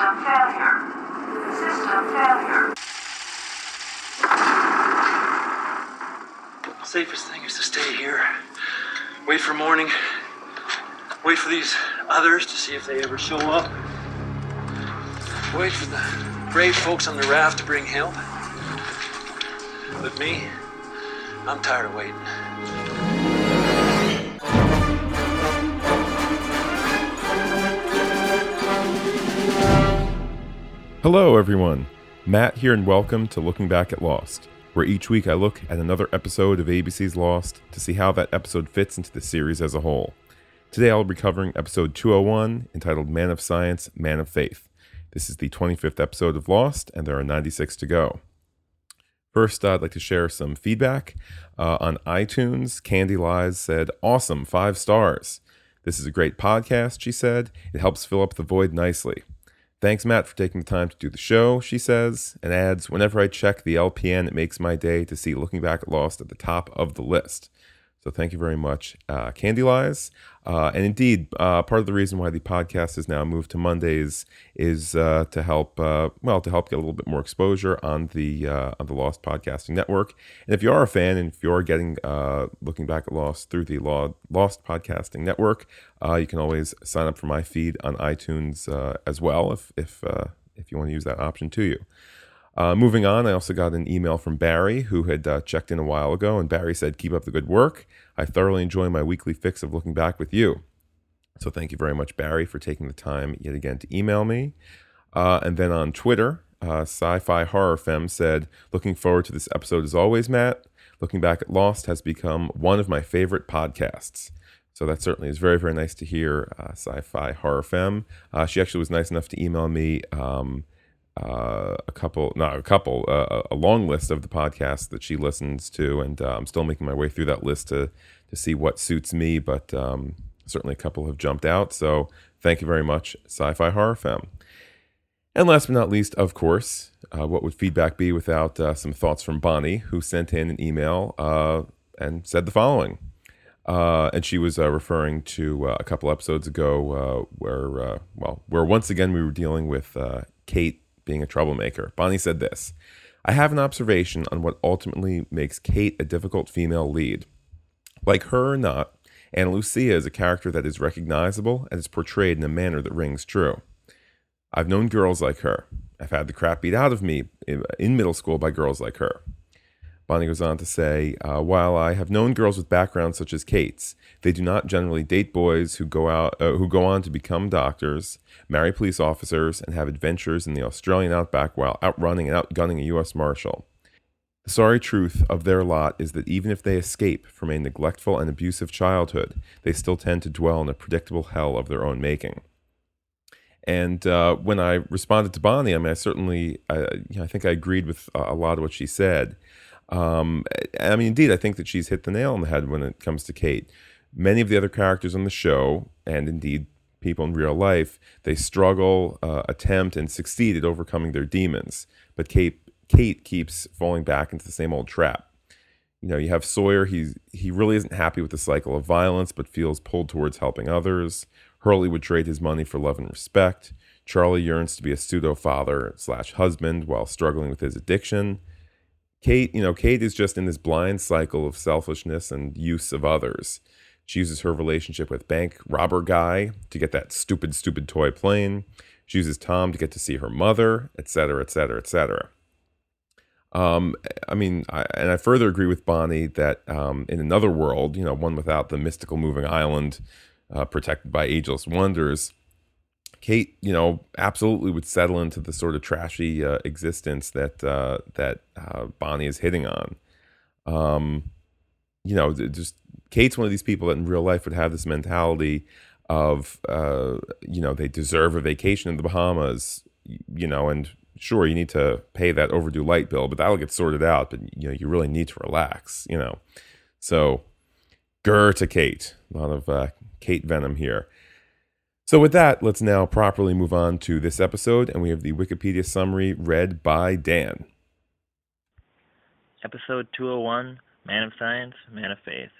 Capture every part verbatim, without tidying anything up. System failure. System failure. Safest thing is to stay here. Wait for morning. Wait for these others to see if they ever show up. Wait for the brave folks on the raft to bring help. But me, I'm tired of waiting. Hello, everyone. Matt here, and welcome to Looking Back at Lost, where each week I look at another episode of A B C's Lost to see how that episode fits into the series as a whole. Today I'll be covering episode two oh one, entitled Man of Science, Man of Faith. This is the twenty-fifth episode of Lost, and there are ninety-six to go. First, I'd like to share some feedback. Uh, on iTunes, Candy Lies said, "Awesome, five stars. This is a great podcast," she said. "It helps fill up the void nicely. Thanks, Matt, for taking the time to do the show," she says, and adds, "Whenever I check the L P N, it makes my day to see Looking Back at Lost at the top of the list." So thank you very much, uh, Candy Lies. Uh, and indeed, uh, part of the reason why the podcast has now moved to Mondays is uh, to help, uh, well, to help get a little bit more exposure on the uh, on the Lost Podcasting Network. And if you are a fan, and if you are getting uh, Looking Back at Lost through the Lost Podcasting Network, Uh, you can always sign up for my feed on iTunes uh, as well if if uh, if you want to use that option to you. Uh, moving on, I also got an email from Barry, who had uh, checked in a while ago, and Barry said, "Keep up the good work. I thoroughly enjoy my weekly fix of Looking Back with you." So thank you very much, Barry, for taking the time yet again to email me. Uh, and then on Twitter, uh, Sci-Fi Horror Femme said, "Looking forward to this episode as always, Matt. Looking Back at Lost has become one of my favorite podcasts." So that certainly is very, very nice to hear, uh, Sci-Fi Horror Femme. Uh, she actually was nice enough to email me um, uh, a couple, not a couple, uh, a long list of the podcasts that she listens to, and uh, I'm still making my way through that list to to see what suits me, but um, certainly a couple have jumped out. So thank you very much, Sci-Fi Horror Femme. And last but not least, of course, uh, what would feedback be without uh, some thoughts from Bonnie, who sent in an email uh, and said the following. Uh, and she was uh, referring to uh, a couple episodes ago uh, where, uh, well, where once again we were dealing with uh, Kate being a troublemaker. Bonnie said this: "I have an observation on what ultimately makes Kate a difficult female lead. Like her or not, Anna Lucia is a character that is recognizable and is portrayed in a manner that rings true. I've known girls like her. I've had the crap beat out of me in middle school by girls like her." Bonnie goes on to say, uh, "While I have known girls with backgrounds such as Kate's, they do not generally date boys who go out, uh, who go on to become doctors, marry police officers, and have adventures in the Australian outback while outrunning and outgunning a U S Marshal. The sorry truth of their lot is that even if they escape from a neglectful and abusive childhood, they still tend to dwell in a predictable hell of their own making." And uh, when I responded to Bonnie, I mean, I certainly, I, you know, I think I agreed with a lot of what she said. Um, I mean, indeed, I think that she's hit the nail on the head when it comes to Kate. Many of the other characters on the show, and indeed people in real life, they struggle, uh, attempt, and succeed at overcoming their demons. But Kate, Kate keeps falling back into the same old trap. You know, you have Sawyer. He's, he really isn't happy with the cycle of violence, but feels pulled towards helping others. Hurley would trade his money for love and respect. Charlie yearns to be a pseudo-father slash husband while struggling with his addiction. Kate, you know, Kate is just in this blind cycle of selfishness and use of others. She uses her relationship with bank robber guy to get that stupid, stupid toy plane. She uses Tom to get to see her mother, et cetera, et cetera, et cetera. Um, I mean, I, and I further agree with Bonnie that um, in another world, you know, one without the mystical moving island uh, protected by ageless wonders, Kate, you know, absolutely would settle into the sort of trashy uh, existence that uh, that uh, Bonnie is hitting on. Um, you know, just Kate's one of these people that in real life would have this mentality of, uh, you know, they deserve a vacation in the Bahamas, you know, and sure, you need to pay that overdue light bill, but that'll get sorted out. But, you know, you really need to relax, you know. So, grr to Kate. A lot of uh, Kate venom here. So with that, let's now properly move on to this episode, and we have the Wikipedia summary read by Dan. Episode two oh one, Man of Science, Man of Faith.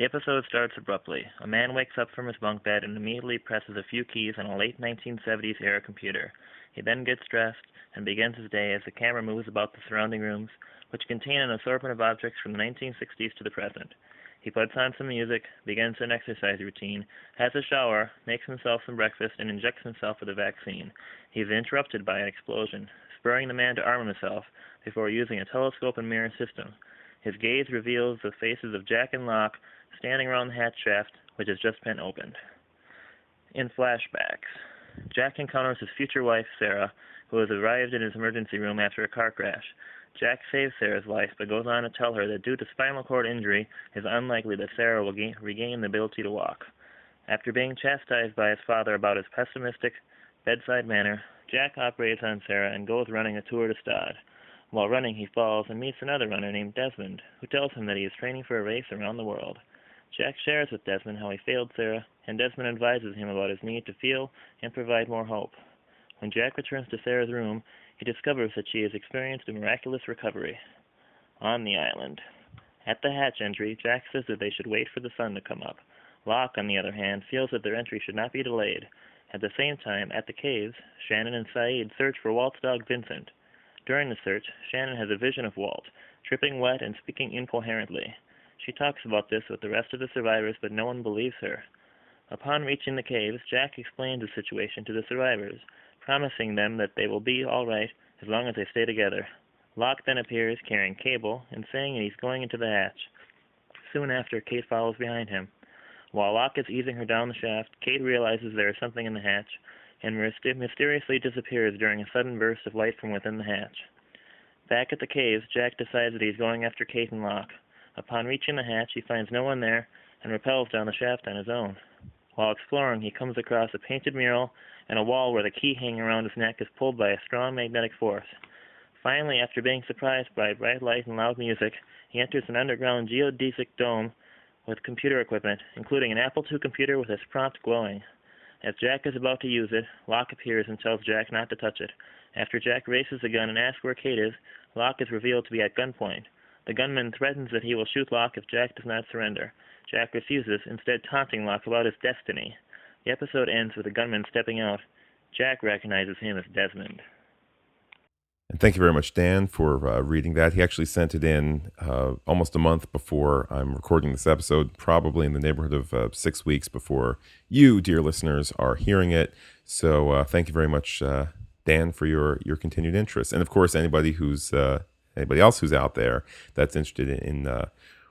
The episode starts abruptly. A man wakes up from his bunk bed and immediately presses a few keys on a late nineteen seventies-era computer. He then gets dressed and begins his day as the camera moves about the surrounding rooms, which contain an assortment of objects from the nineteen sixties to the present. He puts on some music, begins an exercise routine, has a shower, makes himself some breakfast, and injects himself with a vaccine. He is interrupted by an explosion, spurring the man to arm himself before using a telescope and mirror system. His gaze reveals the faces of Jack and Locke standing around the hatch shaft, which has just been opened. In flashbacks, Jack encounters his future wife, Sarah, who has arrived in his emergency room after a car crash. Jack saves Sarah's life, but goes on to tell her that due to spinal cord injury, it is unlikely that Sarah will gain, regain the ability to walk. After being chastised by his father about his pessimistic bedside manner, Jack operates on Sarah and goes running a tour de stade. While running, he falls and meets another runner named Desmond, who tells him that he is training for a race around the world. Jack shares with Desmond how he failed Sarah, and Desmond advises him about his need to feel and provide more hope. When Jack returns to Sarah's room, he discovers that she has experienced a miraculous recovery. On the island. At the hatch entry, Jack says that they should wait for the sun to come up. Locke, on the other hand, feels that their entry should not be delayed. At the same time, at the caves, Shannon and Saeed search for Walt's dog Vincent. During the search, Shannon has a vision of Walt, dripping wet and speaking incoherently. She talks about this with the rest of the survivors, but no one believes her. Upon reaching the caves, Jack explains the situation to the survivors, promising them that they will be all right as long as they stay together. Locke then appears carrying cable and saying that he's going into the hatch. Soon after, Kate follows behind him. While Locke is easing her down the shaft, Kate realizes there is something in the hatch and mysteriously disappears during a sudden burst of light from within the hatch. Back at the caves, Jack decides that he's going after Kate and Locke. Upon reaching the hatch, he finds no one there and repels down the shaft on his own. While exploring, he comes across a painted mural and a wall where the key hanging around his neck is pulled by a strong magnetic force. Finally, after being surprised by bright light and loud music, he enters an underground geodesic dome with computer equipment, including an Apple two computer with its prompt glowing. As Jack is about to use it, Locke appears and tells Jack not to touch it. After Jack raises the gun and asks where Kate is, Locke is revealed to be at gunpoint. The gunman threatens that he will shoot Locke if Jack does not surrender. Jack refuses, instead taunting Locke about his destiny. The episode ends with the gunman stepping out. Jack recognizes him as Desmond. And thank you very much, Dan, for uh, reading that. He actually sent it in uh, almost a month before I'm recording this episode, probably in the neighborhood of uh, six weeks before you, dear listeners, are hearing it. So uh, thank you very much, uh, Dan, for your, your continued interest. And, of course, anybody who's uh, anybody else who's out there that's interested in, in uh,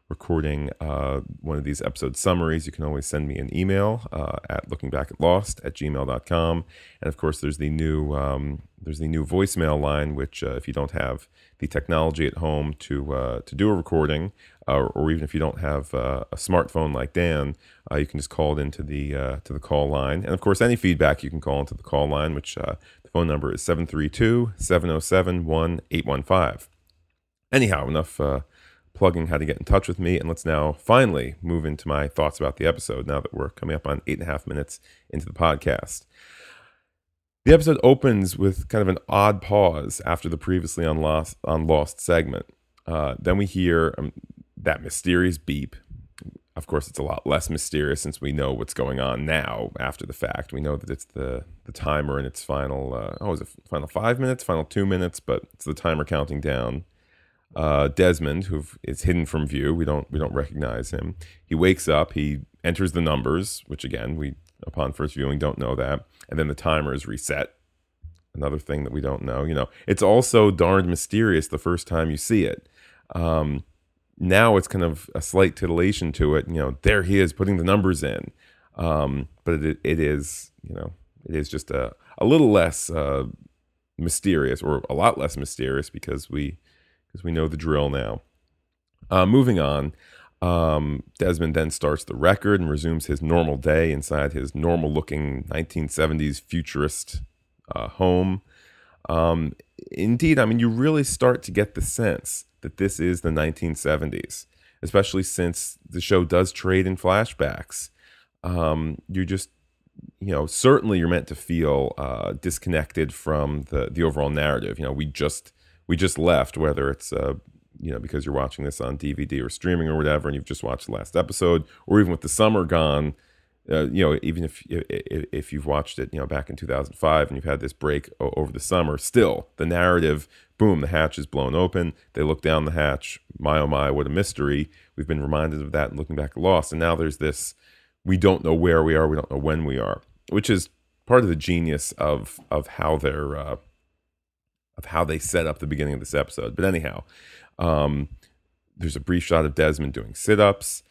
recording uh, one of these episode summaries, you can always send me an email uh, at looking back at lost at gmail dot com. And, of course, there's the new... Um, There's the new voicemail line, which uh, if you don't have the technology at home to uh, to do a recording, uh, or, or even if you don't have uh, a smartphone like Dan, uh, you can just call it into the uh, to the call line. And of course, any feedback you can call into the call line, which uh, the phone number is seven three two, seven oh seven, one eight one five. Anyhow, enough uh, plugging how to get in touch with me, and let's now finally move into my thoughts about the episode. Now that we're coming up on eight and a half minutes into the podcast. The episode opens with kind of an odd pause after the previously on Lost, on Lost segment. Uh, then we hear um, that mysterious beep. Of course, it's a lot less mysterious since we know what's going on now after the fact. We know that it's the, the timer in its final, uh, oh, is it final five minutes, final two minutes, but it's the timer counting down. Uh, Desmond, who is hidden from view, we don't we don't recognize him. He wakes up, he enters the numbers, which again, we upon first viewing don't know that. And then the timer is reset. Another thing that we don't know. You know, it's also darned mysterious the first time you see it. Um, now it's kind of a slight titillation to it. You know, there he is putting the numbers in. Um, but it, it is, you know, it is just a, a little less uh, mysterious, or a lot less mysterious, because we because we know the drill now. Uh, moving on. Um, Desmond then starts the record and resumes his normal day inside his normal-looking nineteen seventies futurist uh, home. Um, indeed, I mean, you really start to get the sense that this is the nineteen seventies, especially since the show does trade in flashbacks. Um, you just, you know, certainly you're meant to feel uh, disconnected from the the overall narrative. You know, we just we just left, whether it's uh, you know, because you're watching this on D V D or streaming or whatever, and you've just watched the last episode, or even with the summer gone, uh, you know, even if, if if you've watched it, you know, back in two thousand five and you've had this break over the summer, still the narrative, boom, the hatch is blown open. They look down the hatch. My, oh my, what a mystery. We've been reminded of that looking back at Lost. And now there's this, we don't know where we are. We don't know when we are, which is part of the genius of, of how they're, uh, of how they set up the beginning of this episode. But anyhow, um, there's a brief shot of Desmond doing sit-ups.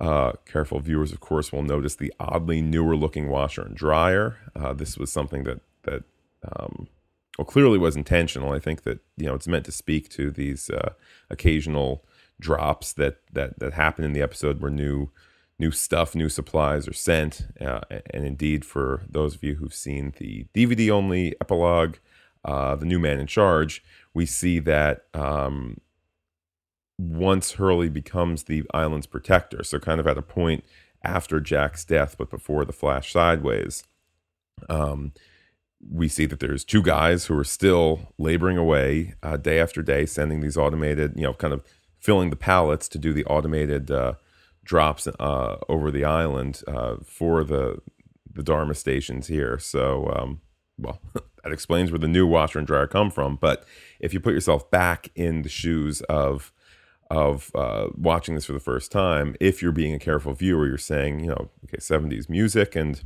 Uh, careful viewers, of course, will notice the oddly newer-looking washer and dryer. Uh, this was something that that um, well, clearly was intentional. I think that, you know, it's meant to speak to these uh, occasional drops that that that happen in the episode, where new new stuff, new supplies are sent. Uh, and indeed, for those of you who've seen the D V D-only epilogue, uh, The New Man in Charge, we see that. Um, once Hurley becomes the island's protector, so kind of at a point after Jack's death but before the flash sideways, um, we see that there's two guys who are still laboring away uh, day after day, sending these automated, you know, kind of filling the pallets to do the automated uh, drops uh, over the island uh, for the the Dharma stations here. So, um, well, that explains where the new washer and dryer come from, but if you put yourself back in the shoes of of uh, watching this for the first time, if you're being a careful viewer, you're saying, you know, okay, seventies music and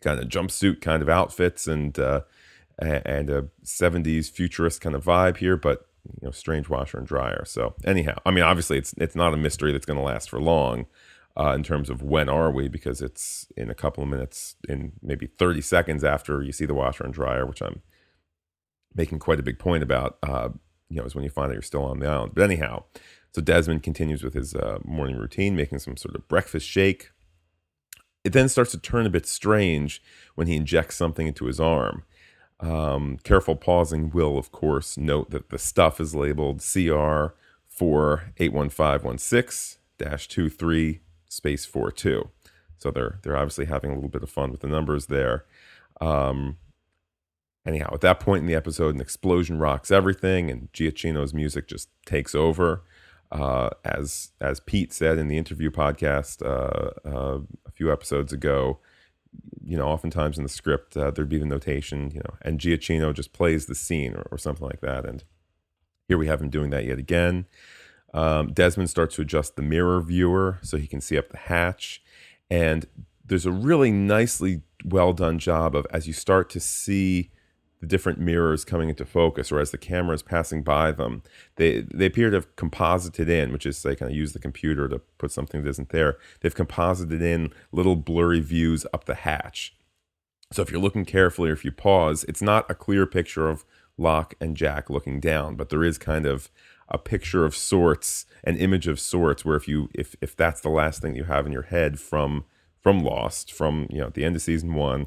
kind of jumpsuit kind of outfits and uh, and a seventies futurist kind of vibe here, but, you know, strange washer and dryer. So anyhow, I mean, obviously it's it's not a mystery that's going to last for long uh, in terms of when are we, because it's in a couple of minutes, in maybe thirty seconds after you see the washer and dryer, which I'm making quite a big point about, uh, you know, is when you find out you're still on the island. But anyhow, so Desmond continues with his uh, morning routine, making some sort of breakfast shake. It then starts to turn a bit strange when he injects something into his arm. Um, careful pausing will, of course, note that the stuff is labeled C R four eight one five one six dash two three space four two. So they're they're obviously having a little bit of fun with the numbers there. Um, Anyhow, at that point in the episode, an explosion rocks everything, and Giacchino's music just takes over. Uh, as as Pete said in the interview podcast uh, uh, a few episodes ago, you know, oftentimes in the script uh, there'd be the notation, you know, and Giacchino just plays the scene, or, or something like that. And here we have him doing that yet again. Um, Desmond starts to adjust the mirror viewer so he can see up the hatch, and there's a really nicely well done job of, as you start to see the different mirrors coming into focus, or as the camera is passing by them, they they appear to have composited in, which is they kind of use the computer to put something that isn't there. They've composited in little blurry views up the hatch. So if you're looking carefully, or if you pause, it's not a clear picture of Locke and Jack looking down, but there is kind of a picture of sorts, an image of sorts, where if you if if that's the last thing you have in your head from from Lost, from, you know, at the end of season one,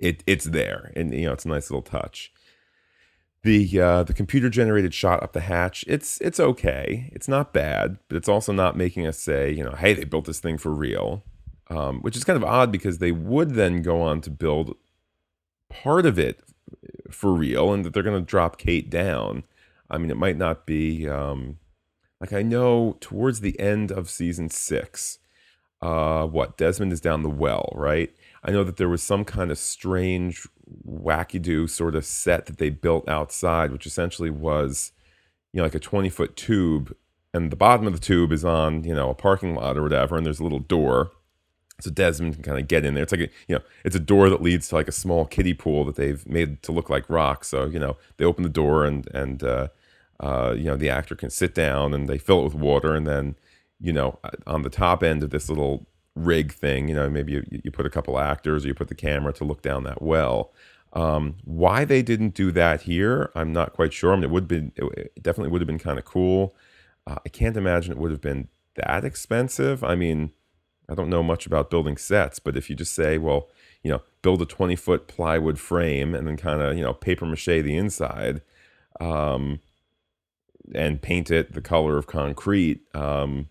It it's there, and, you know, it's a nice little touch. The uh, the computer generated shot up the hatch, It's it's okay. It's not bad, but it's also not making us say, you know, hey, they built this thing for real, um, which is kind of odd, because they would then go on to build part of it for real, and that they're going to drop Kate down. I mean, it might not be um, like, I know towards the end of season six, uh, what Desmond is down the well, right? I know that there was some kind of strange, wacky-do sort of set that they built outside, which essentially was, you know, like a twenty-foot tube, and the bottom of the tube is on, you know, a parking lot or whatever, and there's a little door, so Desmond can kind of get in there. It's like, a, you know, it's a door that leads to like a small kiddie pool that they've made to look like rocks. So, you know, they open the door, and and uh, uh, you know, the actor can sit down, and they fill it with water, and then, you know, on the top end of this little rig thing, you know, maybe you, you put a couple actors, or you put the camera to look down that well. Um, why they didn't do that here, I'm not quite sure. I mean, it would be, it definitely would have been kind of cool. Uh, I can't imagine it would have been that expensive. I mean, I don't know much about building sets, but if you just say, well, you know, build a twenty foot plywood frame and then kind of, you know, paper mache the inside, um, and paint it the color of concrete, um,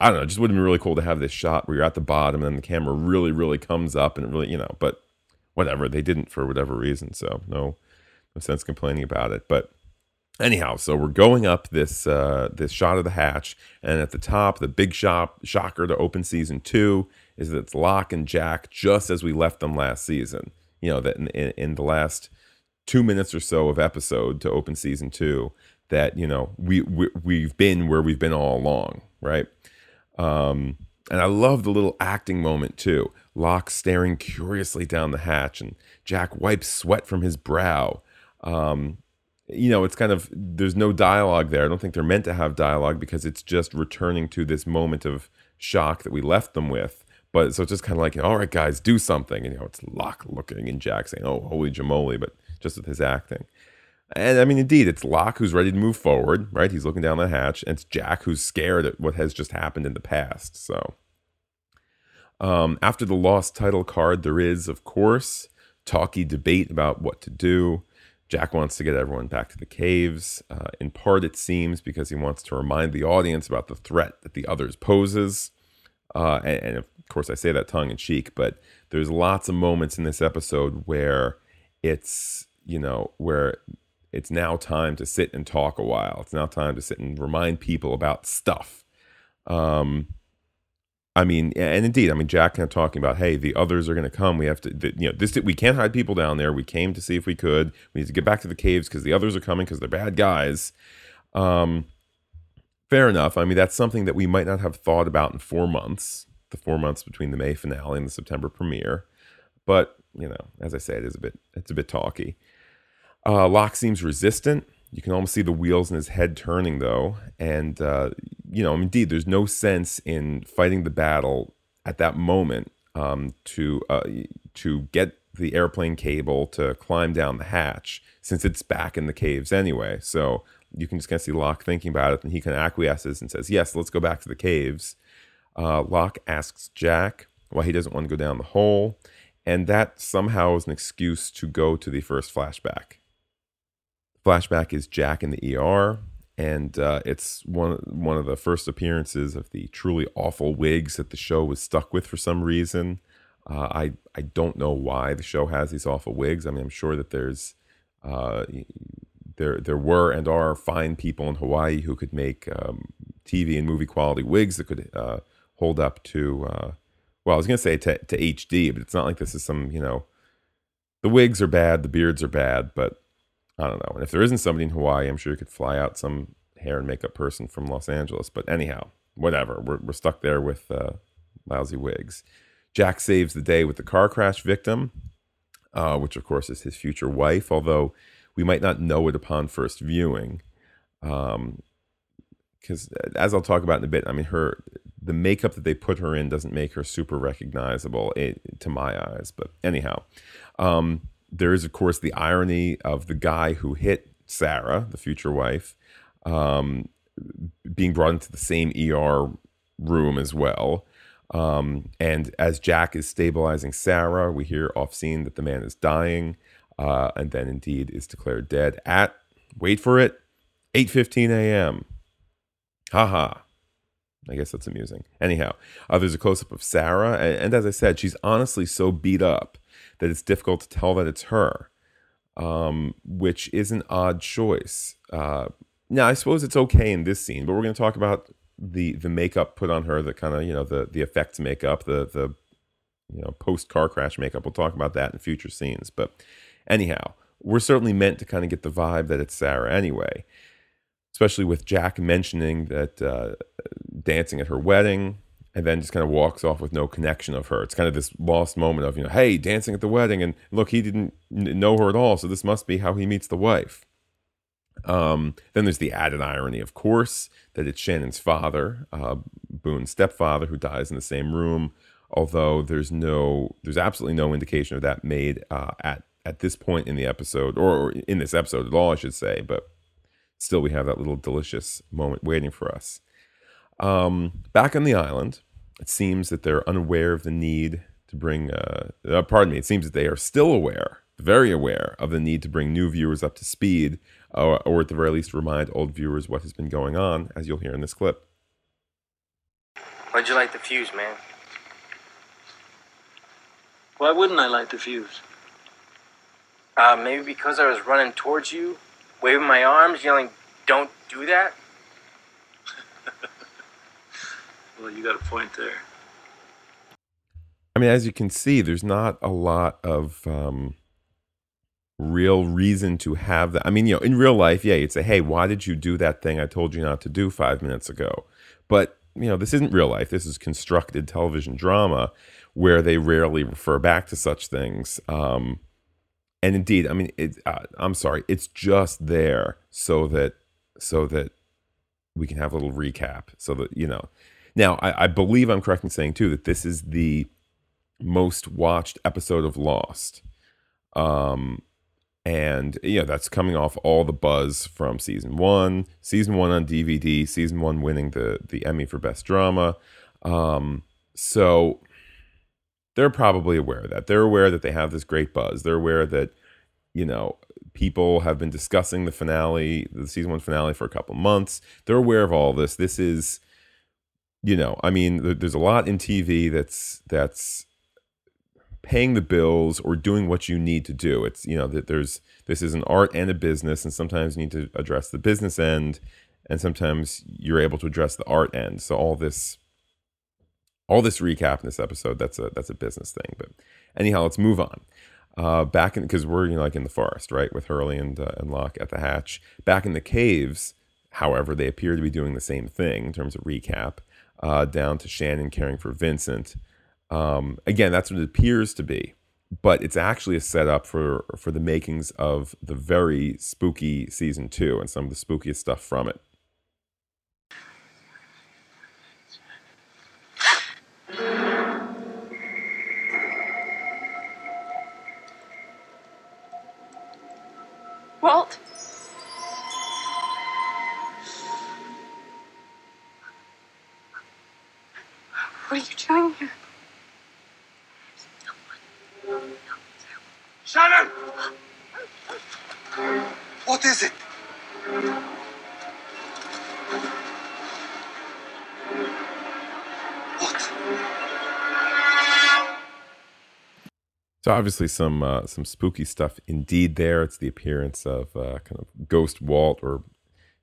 I don't know, it just would have been really cool to have this shot where you're at the bottom and the camera really, really comes up, and it really, you know, but whatever, they didn't for whatever reason, so no no sense complaining about it. But Anyhow, so we're going up this uh, this shot of the hatch, and at the top, the big shop, shocker to open season two is that it's Locke and Jack, just as we left them last season. You know, that in, in the last two minutes or so of episode to open season two, that, you know, we, we, we've been where we've been all along, right? Um, and I love the little acting moment, too. Locke staring curiously down the hatch, and Jack wipes sweat from his brow. Um, you know, it's kind of, there's no dialogue there. I don't think they're meant to have dialogue because it's just returning to this moment of shock that we left them with. But so it's just kind of like, all right, guys, do something. And, you know, it's Locke looking and Jack saying, oh, holy jamoli, but just with his acting. And, I mean, indeed, it's Locke who's ready to move forward, right? He's looking down the hatch. And it's Jack who's scared at what has just happened in the past. So um, after the Lost title card, there is, of course, talky debate about what to do. Jack wants to get everyone back to the caves, uh, in part, it seems, because he wants to remind the audience about the threat that the others poses. Uh, and, and, of course, I say that tongue-in-cheek, but there's lots of moments in this episode where it's, you know, where it's now time to sit and talk a while. It's now time to sit and remind people about stuff. Um, I mean, and indeed, I mean, Jack kind of talking about, hey, the others are going to come. We have to, the, you know, this we can't hide people down there. We came to see if we could. We need to get back to the caves because the others are coming because they're bad guys. Um, fair enough. I mean, that's something that we might not have thought about in four months, the four months between the May finale and the September premiere. But, you know, as I say, it is a bit, it's a bit talky. Uh, Locke seems resistant. You can almost see the wheels in his head turning, though. And, uh, you know, indeed, there's no sense in fighting the battle at that moment um, to uh, to get the airplane cable to climb down the hatch, since it's back in the caves anyway. So you can just kind of see Locke thinking about it, and he kind of acquiesces and says, yes, let's go back to the caves. Uh, Locke asks Jack why he doesn't want to go down the hole, and that somehow is an excuse to go to the first flashback. Flashback is Jack in the E R, and uh, it's one one of the first appearances of the truly awful wigs that the show was stuck with for some reason. Uh, I I don't know why the show has these awful wigs. I mean, I'm sure that there's uh, there there were and are fine people in Hawaii who could make um, T V and movie quality wigs that could uh, hold up to uh, well, I was going to say to, to H D, but it's not like this is some, you know, the wigs are bad, the beards are bad, but I don't know. And if there isn't somebody in Hawaii, I'm sure you could fly out some hair and makeup person from Los Angeles. But anyhow, whatever. We're we're stuck there with uh, lousy wigs. Jack saves the day with the car crash victim, uh, which, of course, is his future wife, although we might not know it upon first viewing. Um, because as I'll talk about in a bit, I mean, her the makeup that they put her in doesn't make her super recognizable it, to my eyes. But anyhow, um there is, of course, the irony of the guy who hit Sarah, the future wife, um, being brought into the same E R room as well. Um, and as Jack is stabilizing Sarah, we hear off scene that the man is dying, uh, and then indeed is declared dead at, wait for it, eight fifteen a.m. Haha. I guess that's amusing. Anyhow, uh, there's a close-up of Sarah, and, and as I said, she's honestly so beat up that it's difficult to tell that it's her, um, which is an odd choice. Uh, now, I suppose it's okay in this scene, but we're going to talk about the the makeup put on her, the kind of, you know, the the effects makeup, the the you know post car crash makeup. We'll talk about that in future scenes. But anyhow, we're certainly meant to kind of get the vibe that it's Sarah anyway, especially with Jack mentioning that uh, dancing at her wedding. And then just kind of walks off with no connection of her. It's kind of this lost moment of, you know, hey, dancing at the wedding. And look, he didn't know her at all. So this must be how he meets the wife. Um, then there's the added irony, of course, that it's Shannon's father, uh, Boone's stepfather, who dies in the same room. Although there's no, there's absolutely no indication of that made uh, at, at this point in the episode, or, or in this episode at all, I should say. But still, we have that little delicious moment waiting for us. Um, back on the island, it seems that they're unaware of the need to bring, uh, uh, pardon me, it seems that they are still aware, very aware of the need to bring new viewers up to speed, uh, or at the very least remind old viewers what has been going on, as you'll hear in this clip. Why'd you light the fuse, man? Why wouldn't I light the fuse? Uh, maybe because I was running towards you waving my arms, yelling, "Don't do that." Well, you got a point there. I mean, as you can see, there's not a lot of um, real reason to have that. I mean, you know, in real life, yeah, you'd say, "Hey, why did you do that thing I told you not to do five minutes ago?" But, you know, this isn't real life. This is constructed television drama where they rarely refer back to such things. Um, and indeed, I mean, it, uh, I'm sorry, it's just there so that so that we can have a little recap. So that, you know, now I, I believe I'm correct in saying too that this is the most watched episode of Lost, um and you know that's coming off all the buzz from season one season one on D V D, season one winning the the Emmy for best drama. Um so they're probably aware of that. They're aware that they have this great buzz. They're aware that, you know, people have been discussing the finale, the season one finale, for a couple months. They're aware of all this. This is, you know, I mean, there's a lot in T V that's that's paying the bills or doing what you need to do. It's, you know, that there's, this is an art and a business, and sometimes you need to address the business end, and sometimes you're able to address the art end. So all this, all this recap in this episode, that's a, that's a business thing. But anyhow, let's move on. Uh, back in, cause we're, you know, like in the forest, right? With Hurley and, uh, and Locke at the hatch. Back in the caves, however, they appear to be doing the same thing in terms of recap, uh, down to Shannon caring for Vincent. Um, again, that's what it appears to be, but it's actually a setup for for the makings of the very spooky season two and some of the spookiest stuff from it. Walt? What are you doing here? Shannon! What is it? What? So obviously some uh, some spooky stuff indeed there. It's the appearance of uh, kind of ghost Walt or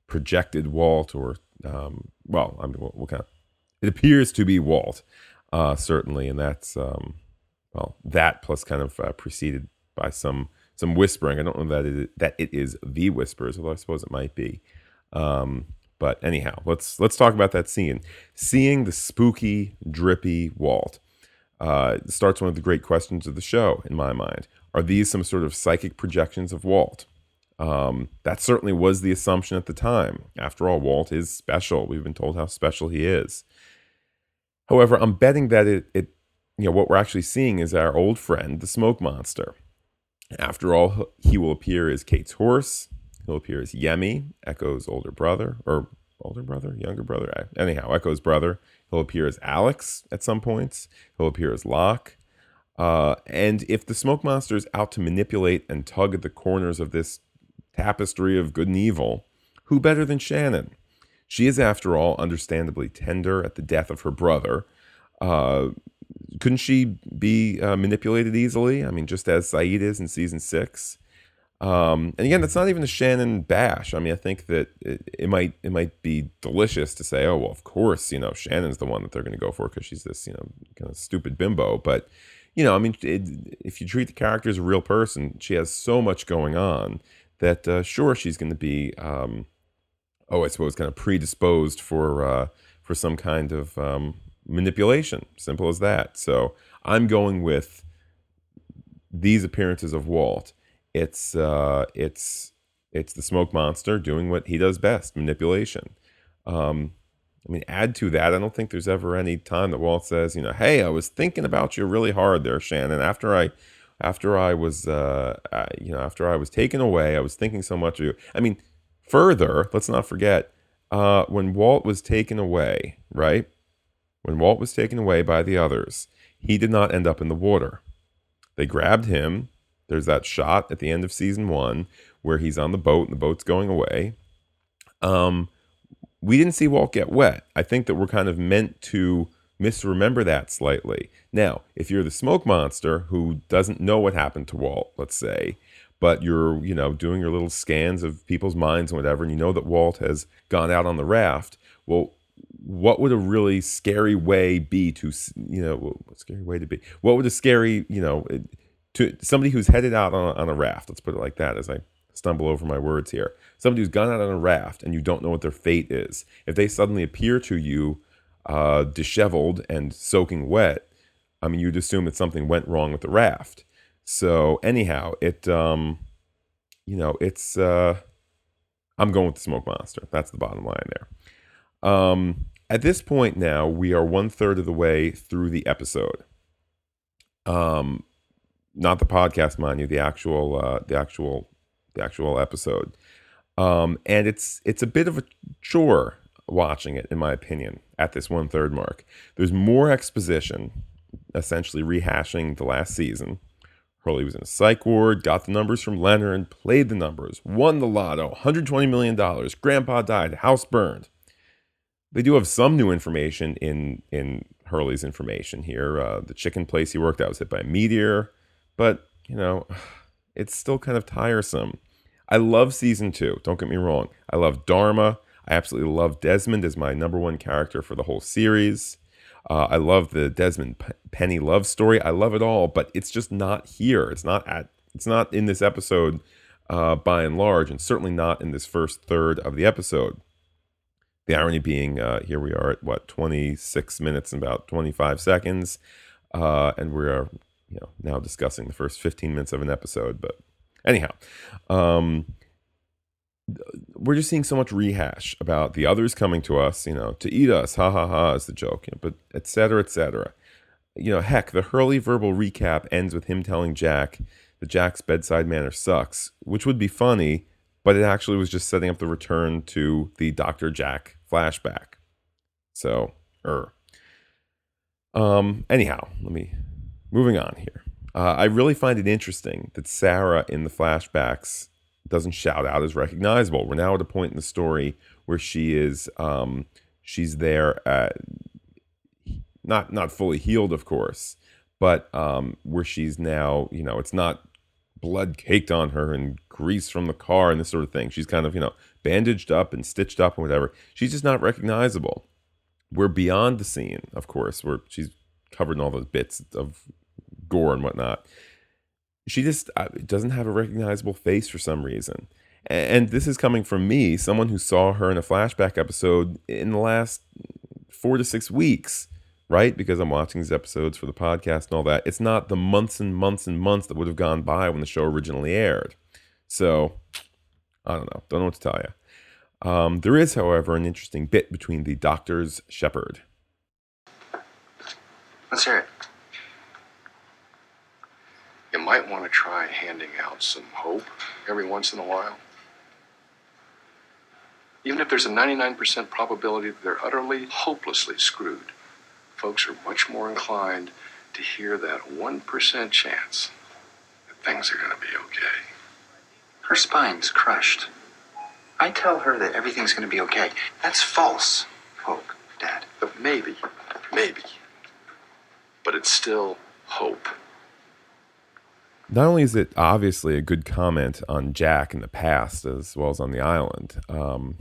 projected Walt or, um, well, I mean, we'll, we'll kind of, it appears to be Walt, uh, certainly. And that's, um, well, that plus kind of uh, preceded by some some whispering. I don't know that it, that it is the whispers, although I suppose it might be. Um, but anyhow, let's let's talk about that scene. Seeing the spooky, drippy Walt uh, starts one of the great questions of the show, in my mind. Are these some sort of psychic projections of Walt? Um, that certainly was the assumption at the time. After all, Walt is special. We've been told how special he is. However, I'm betting that it, it you know, what we're actually seeing is our old friend, the smoke monster. After all, he will appear as Kate's horse. He'll appear as Yemi, Echo's older brother, or older brother, younger brother. Anyhow, Echo's brother. He'll appear as Alex at some points. He'll appear as Locke. Uh, and if the smoke monster is out to manipulate and tug at the corners of this tapestry of good and evil, who better than Shannon? She is, after all, understandably tender at the death of her brother. Uh... Couldn't she be uh, manipulated easily? I mean, just as Saeed is in season six. Um, and again, that's not even a Shannon bash. I mean, I think that it, it might it might be delicious to say, oh, well, of course, you know, Shannon's the one that they're going to go for because she's this, you know, kind of stupid bimbo. But, you know, I mean, it, if you treat the character as a real person, she has so much going on that, uh, sure, she's going to be, um, oh, I suppose, kind of predisposed for, uh, for some kind of... Um, manipulation, simple as that. So I'm going with these appearances of Walt. It's uh, it's it's the smoke monster doing what he does best, manipulation. Um, I mean, add to that, I don't think there's ever any time that Walt says, you know, hey, I was thinking about you really hard there, Shannon. After I, after I was, uh, I, you know, after I was taken away, I was thinking so much of you. I mean, further, let's not forget uh, when Walt was taken away, right? When Walt was taken away by the others, he did not end up in the water. They grabbed him. There's that shot at the end of season one where he's on the boat and the boat's going away. Um, we didn't see Walt get wet. I think that we're kind of meant to misremember that slightly. Now, if you're the smoke monster who doesn't know what happened to Walt, let's say, but you're, you know, doing your little scans of people's minds and whatever, and you know that Walt has gone out on the raft. Well, what would a really scary way be to, you know, what scary way to be? What would a scary, you know, to somebody who's headed out on, on a raft, let's put it like that as I stumble over my words here. Somebody who's gone out on a raft and you don't know what their fate is. If they suddenly appear to you uh, disheveled and soaking wet, I mean, you'd assume that something went wrong with the raft. So anyhow, it, um, you know, it's, uh, I'm going with the smoke monster. That's the bottom line there. Um, at this point now, we are one third of the way through the episode. Um, not the podcast, mind you, the actual, uh, the actual, the actual episode. Um, and it's, it's a bit of a chore watching it, in my opinion, at this one third mark. There's more exposition, essentially rehashing the last season. Hurley was in a psych ward, got the numbers from Leonard, played the numbers, won the lotto, one hundred twenty million dollars, grandpa died, house burned. They do have some new information in, in Hurley's information here. Uh, the chicken place he worked at was hit by a meteor, but, you know, it's still kind of tiresome. I love season two, don't get me wrong. I love Dharma. I absolutely love Desmond as my number one character for the whole series. Uh, I love the Desmond Penny love story. I love it all, but it's just not here. It's not at. It's not in this episode, uh, by and large, and certainly not in this first third of the episode. The irony being, uh, here we are at what twenty-six minutes and about twenty-five seconds, uh, and we are, you know, now discussing the first fifteen minutes of an episode. But anyhow, um, we're just seeing so much rehash about the others coming to us, you know, to eat us, ha ha ha is the joke, you know, but et cetera, et cetera. You know, heck, the Hurley verbal recap ends with him telling Jack that Jack's bedside manner sucks, which would be funny, but it actually was just setting up the return to the Doctor Jack flashback. So, er. Um, anyhow, let me, moving on here. Uh, I really find it interesting that Sarah in the flashbacks doesn't shout out as recognizable. We're now at a point in the story where she is, um, she's there, uh, not not fully healed, of course, but um, where she's now, you know, it's not blood caked on her and grease from the car and this sort of thing. She's kind of, you know, bandaged up and stitched up and whatever. She's just not recognizable. We're beyond the scene, of course, where she's covered in all those bits of gore and whatnot. She just doesn't have a recognizable face for some reason. And this is coming from me, someone who saw her in a flashback episode in the last four to six weeks, right? Because I'm watching these episodes for the podcast and all that. It's not the months and months and months that would have gone by when the show originally aired. So, I don't know. Don't know what to tell you. Um, there is, however, an interesting bit between the Doctor's Shepherd. Let's hear it. You might want to try handing out some hope every once in a while. Even if there's a ninety-nine percent probability that they're utterly, hopelessly screwed, folks are much more inclined to hear that one percent chance that things are going to be okay. Her spine's crushed. I tell her that everything's going to be okay. That's false hope, Dad. But maybe, maybe. But it's still hope. Not only is it obviously a good comment on Jack in the past as well as on the island, um,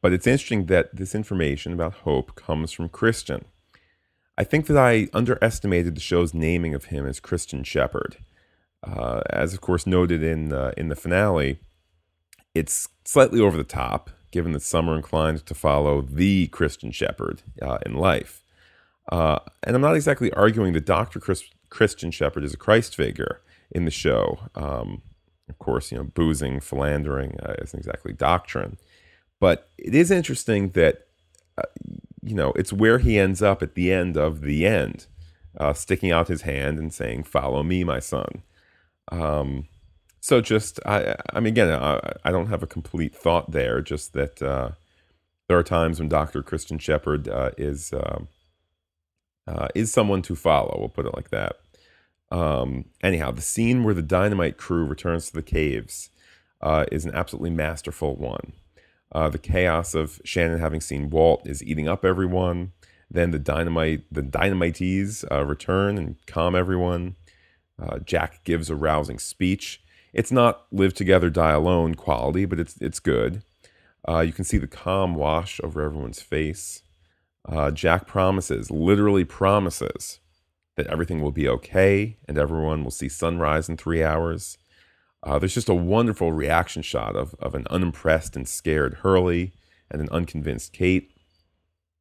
but it's interesting that this information about hope comes from Christian. I think that I underestimated the show's naming of him as Christian Shepherd. Uh, as, of course, noted in, uh, in the finale, it's slightly over the top, given that some are inclined to follow the Christian Shepherd uh, in life. Uh, and I'm not exactly arguing that Doctor Chris- Christian Shepherd is a Christ figure in the show. Um, of course, you know, boozing, philandering uh, isn't exactly doctrine. But it is interesting that, uh, you know, it's where he ends up at the end of the end, uh, sticking out his hand and saying, follow me, my son. Um, so just, I, I mean, again, I, I don't have a complete thought there, just that uh, there are times when Doctor Christian Shepherd uh, is, uh, uh, is someone to follow, we'll put it like that. Um, anyhow, the scene where the dynamite crew returns to the caves uh, is an absolutely masterful one. Uh, the chaos of Shannon having seen Walt is eating up everyone. Then the dynamite, the dynamitees uh, return and calm everyone. Uh, Jack gives a rousing speech. It's not live together, die alone quality, but it's it's good. Uh, you can see the calm wash over everyone's face. Uh, Jack promises, literally promises, that everything will be okay and everyone will see sunrise in three hours. Uh, there's just a wonderful reaction shot of, of an unimpressed and scared Hurley and an unconvinced Kate.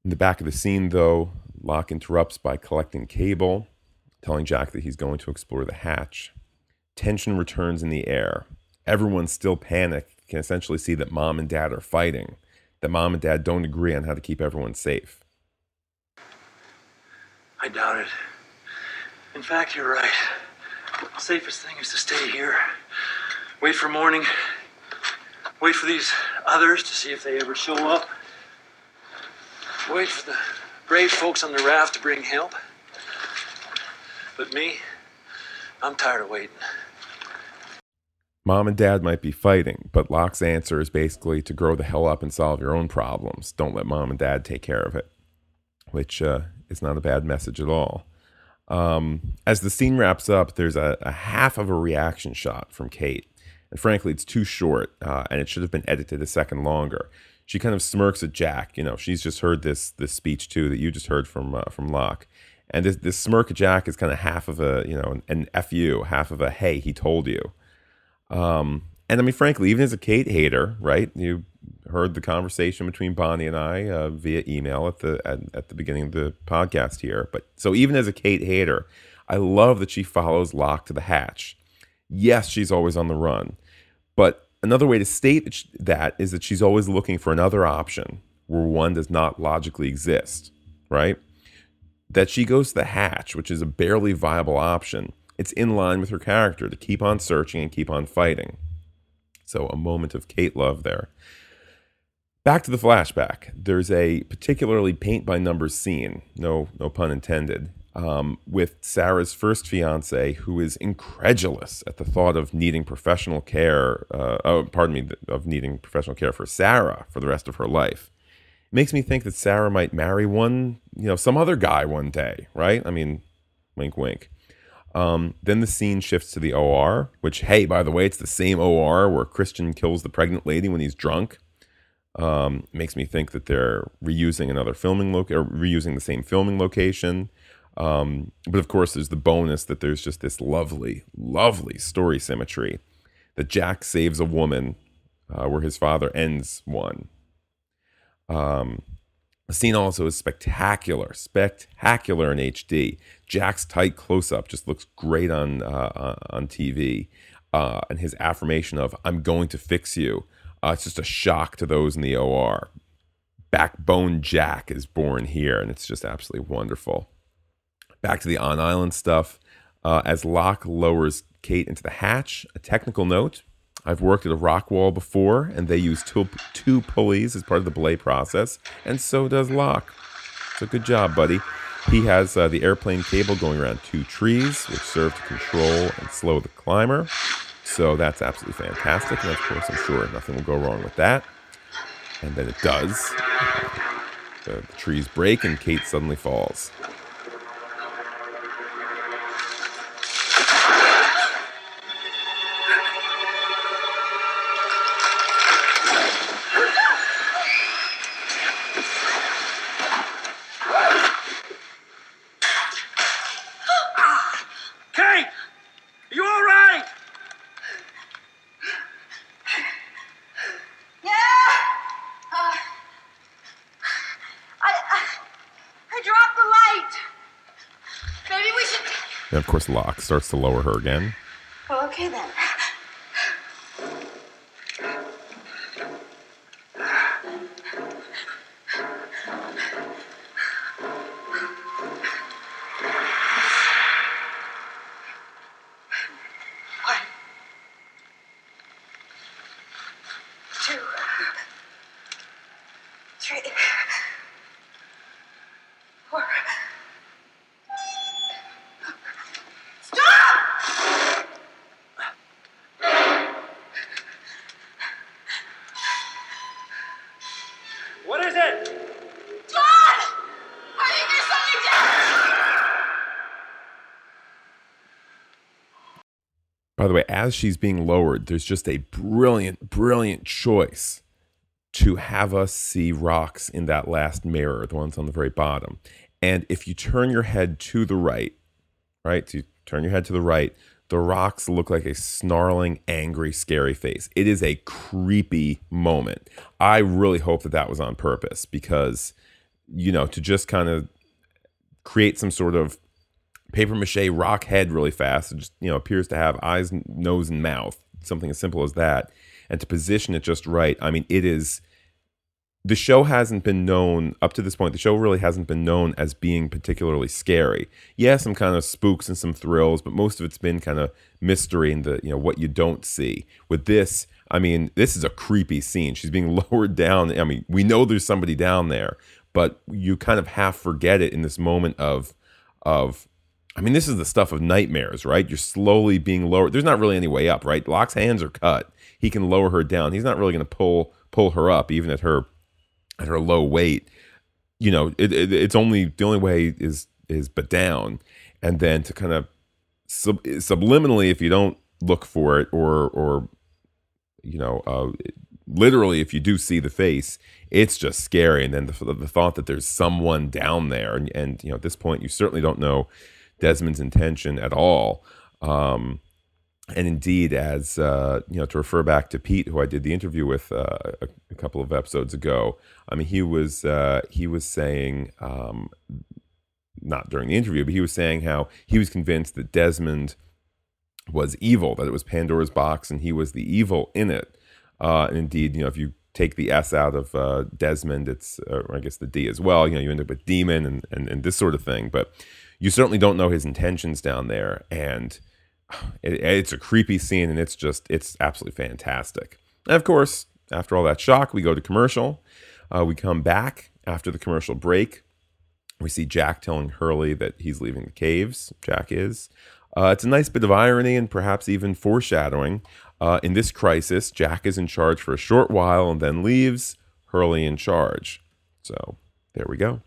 In the back of the scene, though, Locke interrupts by collecting cable, telling Jack that he's going to explore the hatch. Tension returns in the air. Everyone's still panicked. You can essentially see that mom and dad are fighting, that mom and dad don't agree on how to keep everyone safe. I doubt it. In fact, you're right. The safest thing is to stay here, wait for morning, wait for these others to see if they ever show up, wait for the brave folks on the raft to bring help. But me, I'm tired of waiting. Mom and dad might be fighting, but Locke's answer is basically to grow the hell up and solve your own problems. Don't let mom and dad take care of it, which uh, is not a bad message at all. Um, as the scene wraps up, there's a, a half of a reaction shot from Kate. And frankly, it's too short, uh, and it should have been edited a second longer. She kind of smirks at Jack. You know, she's just heard this this speech, too, that you just heard from uh, from Locke. And this, this smirk at Jack is kind of half of a, you know, an, an F you, half of a, hey, he told you. Um, and I mean, frankly, even as a Kate hater, right, you heard the conversation between Bonnie and I uh, via email at the at, at the beginning of the podcast here. But so even as a Kate hater, I love that she follows Locke to the hatch. Yes, she's always on the run. But another way to state that is that she's always looking for another option where one does not logically exist, right? That she goes to the hatch, which is a barely viable option. It's in line with her character to keep on searching and keep on fighting. So a moment of Kate love there. Back to the flashback. There's a particularly paint-by-numbers scene, no no pun intended, um, with Sarah's first fiancé, who is incredulous at the thought of needing professional care, uh, oh, pardon me, of needing professional care for Sarah for the rest of her life. It makes me think that Sarah might marry one, you know, some other guy one day, right? I mean, wink, wink. Um, then the scene shifts to the O R, which, hey, by the way, it's the same O R where Christian kills the pregnant lady when he's drunk. Um, makes me think that they're reusing another filming loc- or reusing the same filming location. Um, but of course, there's the bonus that there's just this lovely, lovely story symmetry that Jack saves a woman uh, where his father ends one. Um, The scene also is spectacular, spectacular in H D. Jack's tight close-up just looks great on uh, on T V. Uh, and his affirmation of, I'm going to fix you, uh, it's just a shock to those in the O R. Backbone Jack is born here, and it's just absolutely wonderful. Back to the on-island stuff. Uh, as Locke lowers Kate into the hatch, a technical note. I've worked at a rock wall before, and they use two, two pulleys as part of the belay process, and so does Locke. So good job, buddy. He has uh, the airplane cable going around two trees, which serve to control and slow the climber. So that's absolutely fantastic, and of course, I'm sure nothing will go wrong with that. And then it does. Uh, the, the trees break, and Kate suddenly falls. And of course, Locke starts to lower her again. Well, okay then. Four. Stop! By the way, as she's being lowered, there's just a brilliant, brilliant choice to have us see rocks in that last mirror, the ones on the very bottom. And if you turn your head to the right, right, so you turn your head to the right, the rocks look like a snarling, angry, scary face. It is a creepy moment. I really hope that that was on purpose because, you know, to just kind of create some sort of paper mache rock head really fast, it just, you know, appears to have eyes, nose, and mouth, something as simple as that. And to position it just right, I mean, it is, the show hasn't been known, up to this point, the show really hasn't been known as being particularly scary. Yeah, some kind of spooks and some thrills, but most of it's been kind of mystery and the, you know, what you don't see. With this, I mean, this is a creepy scene. She's being lowered down. I mean, we know there's somebody down there, but you kind of half forget it in this moment of, of, I mean, this is the stuff of nightmares, right? You're slowly being lowered. There's not really any way up, right? Locke's hands are cut. He can lower her down. He's not really going to pull pull her up, even at her at her low weight. You know, it, it, it's only the only way is is but down, and then to kind of sub, subliminally, if you don't look for it, or or you know, uh, literally, if you do see the face, it's just scary. And then the, the thought that there's someone down there, and, and you know, at this point, you certainly don't know Desmond's intention at all. Um, and indeed, as uh, you know, to refer back to Pete, who I did the interview with uh, a, a couple of episodes ago, I mean, he was uh, he was saying, um, not during the interview, but he was saying how he was convinced that Desmond was evil, that it was Pandora's box and he was the evil in it. Uh, and indeed, you know, if you take the S out of uh, Desmond, it's, uh, I guess, the D as well, you know, you end up with demon and, and, and this sort of thing. But you certainly don't know his intentions down there, and it, it's a creepy scene, and it's just, it's absolutely fantastic. And of course, after all that shock, we go to commercial. Uh, we come back after the commercial break. We see Jack telling Hurley that he's leaving the caves. Jack is. Uh, it's a nice bit of irony and perhaps even foreshadowing. Uh, in this crisis, Jack is in charge for a short while and then leaves Hurley in charge. So there we go.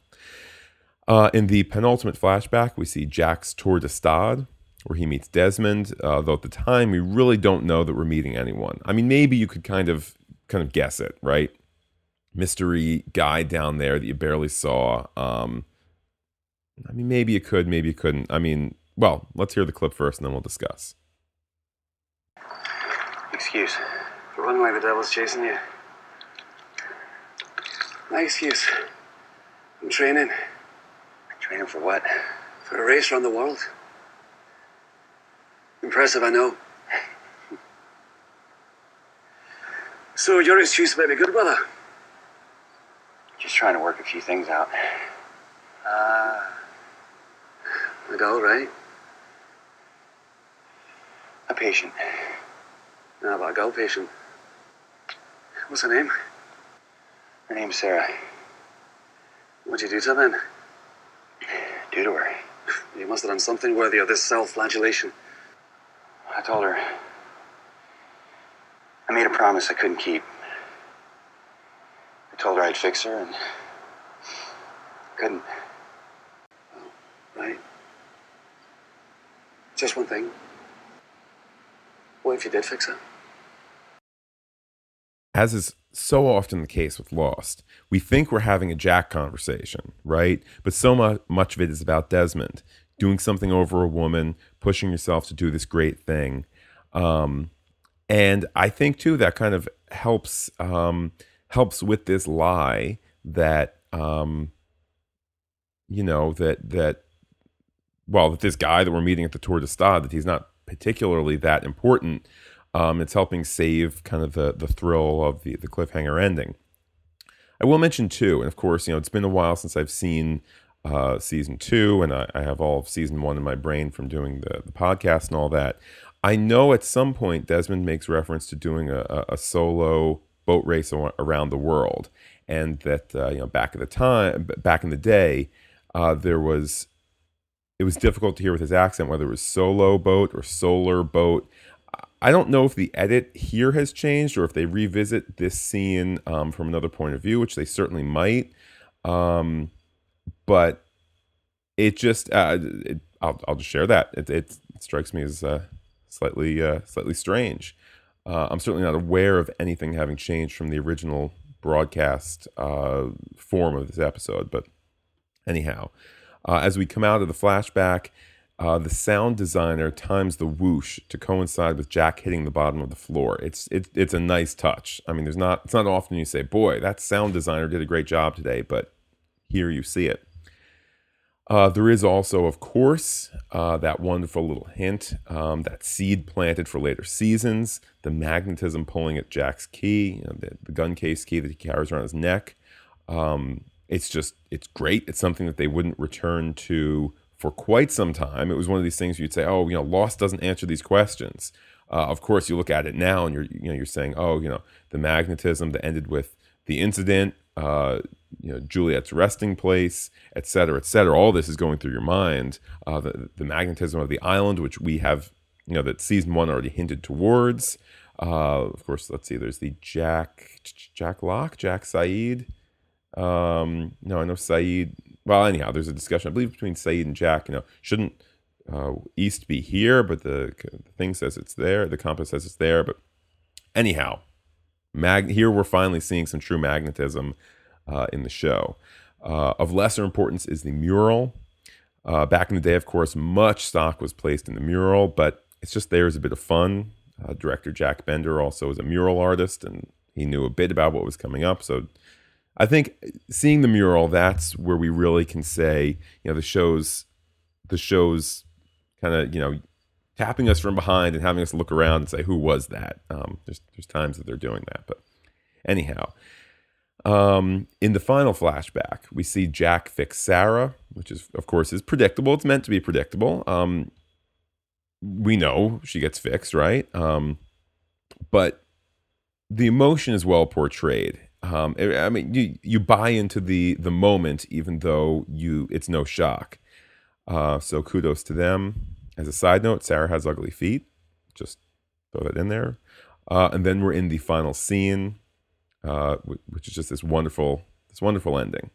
Uh, in the penultimate flashback, we see Jack's tour d'estade, where he meets Desmond, uh, though at the time, we really don't know that we're meeting anyone. I mean, maybe you could kind of kind of guess it, right? Mystery guy down there that you barely saw. Um, I mean, maybe you could, maybe you couldn't. I mean, well, let's hear the clip first, and then we'll discuss. Excuse. For one way, the devil's chasing you. No excuse. I'm training. Training for what? For a race around the world. Impressive, I know. So your excuse might be good weather. Just trying to work a few things out. Ah. Uh, like all right. A patient. No, but a girl patient. What's her name? Her name's Sarah. What'd you do to her then? Do to her? You must have done something worthy of this self-flagellation. I told her. I made a promise I couldn't keep. I told her I'd fix her and couldn't. Well, right. Just one thing. What if you did fix her? As is so often the case with Lost, we think we're having a Jack conversation, right? But so mu- much of it is about Desmond doing something over a woman, pushing yourself to do this great thing. Um, and I think, too, that kind of helps um, helps with this lie that, um, you know, that, that well, that this guy that we're meeting at the Tour de Stade, that he's not particularly that important. Um, it's helping save kind of the the thrill of the, the cliffhanger ending. I will mention too, and of course, you know, it's been a while since I've seen uh, season two, and I, I have all of season one in my brain from doing the, the podcast and all that. I know at some point Desmond makes reference to doing a, a solo boat race around the world, and that uh, you know, back at the time, back in the day, uh, there was it was difficult to hear with his accent whether it was solo boat or solar boat. I don't know if the edit here has changed or if they revisit this scene um, from another point of view, which they certainly might. Um, but it just, uh, it, I'll, I'll just share that. It, it strikes me as uh, slightly uh, slightly strange. Uh, I'm certainly not aware of anything having changed from the original broadcast uh, form of this episode. But anyhow, uh, as we come out of the flashback, uh, the sound designer times the whoosh to coincide with Jack hitting the bottom of the floor. It's it, it's a nice touch. I mean, there's not it's not often you say, boy, that sound designer did a great job today, but here you see it. Uh, there is also, of course, uh, that wonderful little hint, um, that seed planted for later seasons, the magnetism pulling at Jack's key, you know, the, the gun case key that he carries around his neck. Um, it's just, it's great. It's something that they wouldn't return to for quite some time. It was one of these things you'd say, oh, you know, Lost doesn't answer these questions. Uh, of course, you look at it now and you're, you know, you're saying, oh, you know, the magnetism that ended with the incident, uh, you know, Juliet's resting place, et cetera, et cetera. All this is going through your mind. Uh, the, the magnetism of the island, which we have, you know, that season one already hinted towards. Uh, of course, let's see, there's the Jack, Jack Locke, Jack Saeed. Um, no, I know Saeed. Well, anyhow, there's a discussion, I believe, between Saeed and Jack. You know, shouldn't uh, East be here? But the, the thing says it's there. The compass says it's there. But anyhow, mag- here we're finally seeing some true magnetism Uh, in the show. Uh, of lesser importance is the mural. Uh, back in the day, of course, much stock was placed in the mural, but it's just there as a bit of fun. Uh, director Jack Bender also is a mural artist, and he knew a bit about what was coming up. So I think seeing the mural, that's where we really can say, you know, the show's, the show's kind of, you know, tapping us from behind and having us look around and say, who was that? Um, there's, there's times that they're doing that, but anyhow. Um, in the final flashback, we see Jack fix Sarah, which is, of course, is predictable. It's meant to be predictable. Um, we know she gets fixed, right? Um, but the emotion is well portrayed. Um, I mean, you, you buy into the, the moment, even though you, it's no shock. Uh, so kudos to them. As a side note, Sarah has ugly feet. Just throw that in there. Uh, and then we're in the final scene. Uh, which is just this wonderful, this wonderful ending.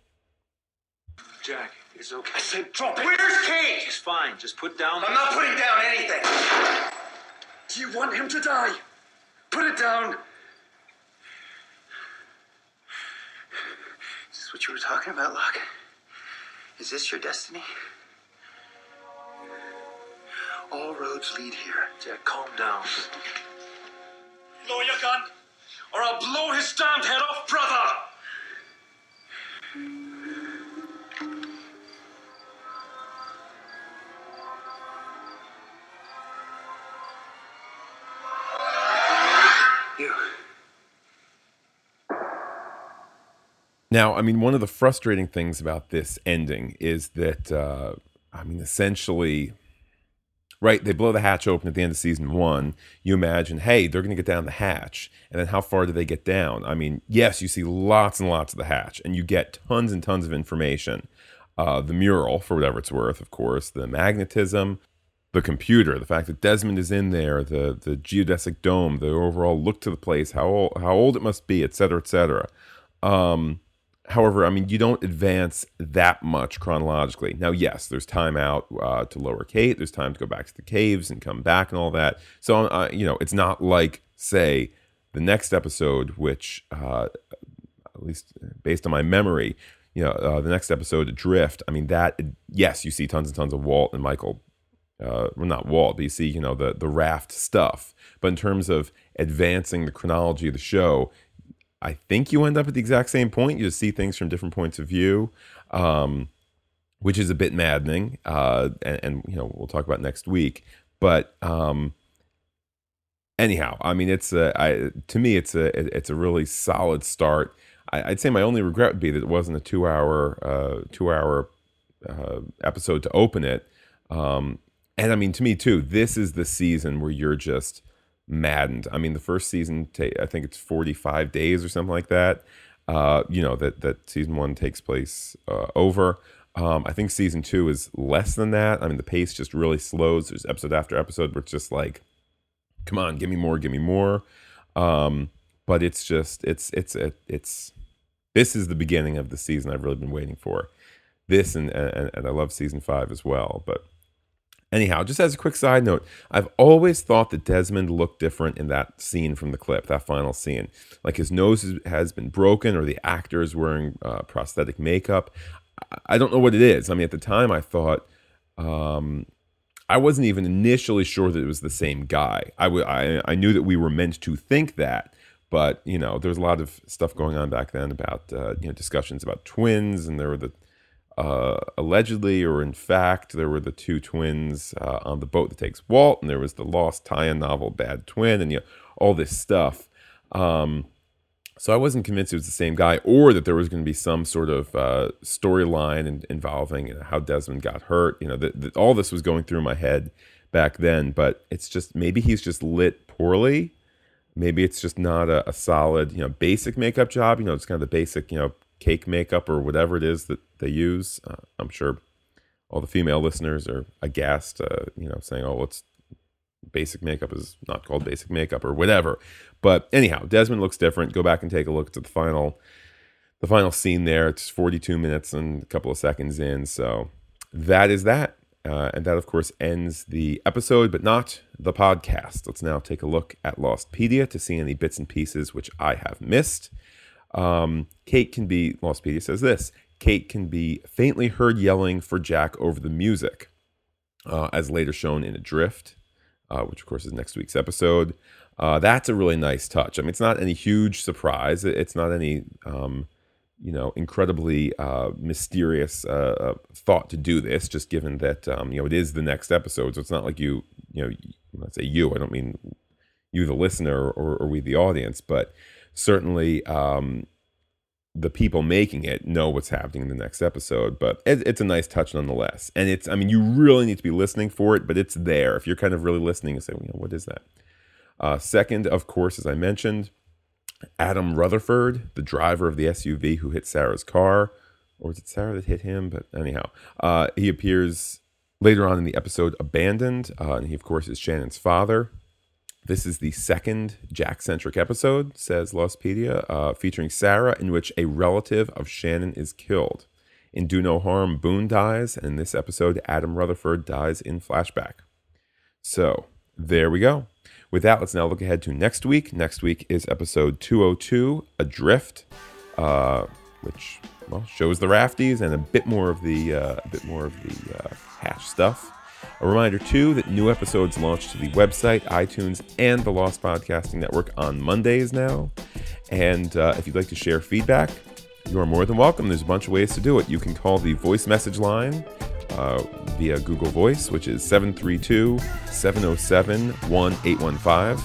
Jack, it's okay. I said drop it. Where's Kate? She's fine. Just put down. I'm not putting down anything. Do you want him to die? Put it down. Is this what you were talking about, Locke? Is this your destiny? All roads lead here. Jack, calm down. Lower your gun. Or I'll blow his damned head off, brother! You. Now, I mean, one of the frustrating things about this ending is that, uh, I mean, essentially... Right, they blow the hatch open at the end of season one. You imagine, hey, they're going to get down the hatch. And then how far do they get down? I mean, yes, you see lots and lots of the hatch. And you get tons and tons of information. Uh, the mural, for whatever it's worth, of course. The magnetism. The computer. The fact that Desmond is in there. The the geodesic dome. The overall look to the place. How old, how old it must be, et cetera, et cetera. Um, however, I mean, you don't advance that much chronologically. Now, yes, there's time out uh, to lower Kate. There's time to go back to the caves and come back and all that. So, uh, you know, it's not like, say, the next episode, which, uh, at least based on my memory, you know, uh, the next episode, Adrift, I mean, that, yes, you see tons and tons of Walt and Michael. Uh, well, not Walt, but you see, you know, the, the raft stuff. But in terms of advancing the chronology of the show, I think you end up at the exact same point. You just see things from different points of view, um, which is a bit maddening. Uh, and, and, you know, we'll talk about next week. But um, anyhow, I mean, it's a, I, to me, it's a it's a really solid start. I, I'd say my only regret would be that it wasn't a two hour uh, two hour uh, episode to open it. Um, and I mean, to me too, this is the season where you're just maddened. I mean, the first season, ta- I think it's forty-five days or something like that. Uh, you know, that that season one takes place uh, over. Um, I think season two is less than that. I mean, the pace just really slows. There's episode after episode where it's just like, come on, give me more, give me more. Um, but it's just, it's, it's, it's, it's, this is the beginning of the season I've really been waiting for. This and, and, and I love season five as well. But Anyhow, just as a quick side note, I've always thought that Desmond looked different in that scene from the clip, that final scene. Like his nose has been broken, or the actor is wearing uh, prosthetic makeup. I don't know what it is. I mean, at the time I thought, um, I wasn't even initially sure that it was the same guy. I, w- I, I knew that we were meant to think that. But, you know, there was a lot of stuff going on back then about, uh, you know, discussions about twins. And there were the, uh, allegedly or in fact, there were the two twins uh, on the boat that takes Walt. And there was the Lost tie-in novel, Bad Twin, and you know, all this stuff. Um, so I wasn't convinced it was the same guy, or that there was going to be some sort of uh, storyline in, involving you know, how Desmond got hurt. You know, the, the, all this was going through my head back then. But it's just maybe he's just lit poorly. Maybe it's just not a, a solid, you know, basic makeup job. You know, it's kind of the basic, you know, cake makeup or whatever it is that they use. Uh, I'm sure all the female listeners are aghast, uh, you know, saying, oh, what's basic makeup is not called basic makeup or whatever. But anyhow, Desmond looks different. Go back and take a look to the final, the final scene there. It's forty-two minutes and a couple of seconds in. So that is that. Uh, and that, of course, ends the episode, but not the podcast. Let's now take a look at Lostpedia to see any bits and pieces which I have missed. Um, Kate can be, Lostpedia says this, Kate can be faintly heard yelling for Jack over the music, uh, as later shown in Adrift, uh, which, of course, is next week's episode. Uh, that's a really nice touch. I mean, it's not any huge surprise. It's not any... Um, you know, incredibly uh, mysterious uh, thought to do this, just given that, um, you know, it is the next episode. So it's not like you, you know, when I say you, I don't mean you, the listener, or, or we, the audience, but certainly um, the people making it know what's happening in the next episode. But it, it's a nice touch nonetheless. And it's, I mean, you really need to be listening for it, but it's there. If you're kind of really listening and say, you know, what is that? Uh, second, of course, as I mentioned, Adam Rutherford, the driver of the S U V who hit Sarah's car, or was it Sarah that hit him? But anyhow, uh, he appears later on in the episode Abandoned, uh, and he, of course, is Shannon's father. This is the second Jack-centric episode, says Lostpedia, uh, featuring Sarah, in which a relative of Shannon is killed. In Do No Harm, Boone dies, and in this episode, Adam Rutherford dies in flashback. So, there we go. With that, let's now look ahead to next week. Next week is episode two oh two, Adrift, uh, which well shows the rafties and a bit more of the uh, a bit more of the uh, Hatch stuff. A reminder too that new episodes launch to the website, iTunes, and the Lost Podcasting Network on Mondays now. And uh, if you'd like to share feedback, you are more than welcome. There's a bunch of ways to do it. You can call the voice message line. Uh, via Google Voice, which is seven three two, seven oh seven, one eight one five.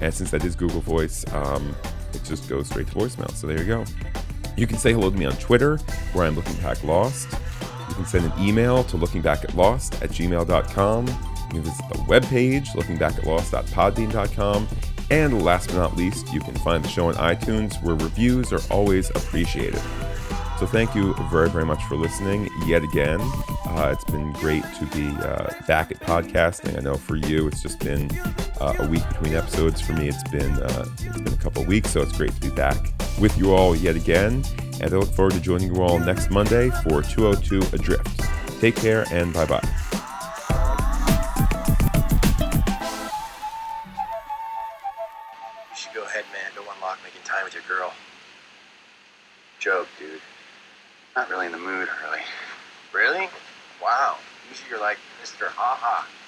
And since that is Google Voice, um, it just goes straight to voicemail. So there you go. You can say hello to me on Twitter, where I'm Looking Back Lost. You can send an email to looking back at lost at gmail dot com. You can visit the webpage, looking back at lost dot podbean dot com. And last but not least, you can find the show on iTunes, where reviews are always appreciated. So thank you very, very much for listening yet again. Uh, it's been great to be uh, back at podcasting. I know for you, it's just been uh, a week between episodes. For me, it's been uh, it's been a couple of weeks, so it's great to be back with you all yet again. And I look forward to joining you all next Monday for two oh two Adrift. Take care and bye-bye. Not really in the mood, Hurley. Really? Wow. Usually you're like Mister Ha-Ha.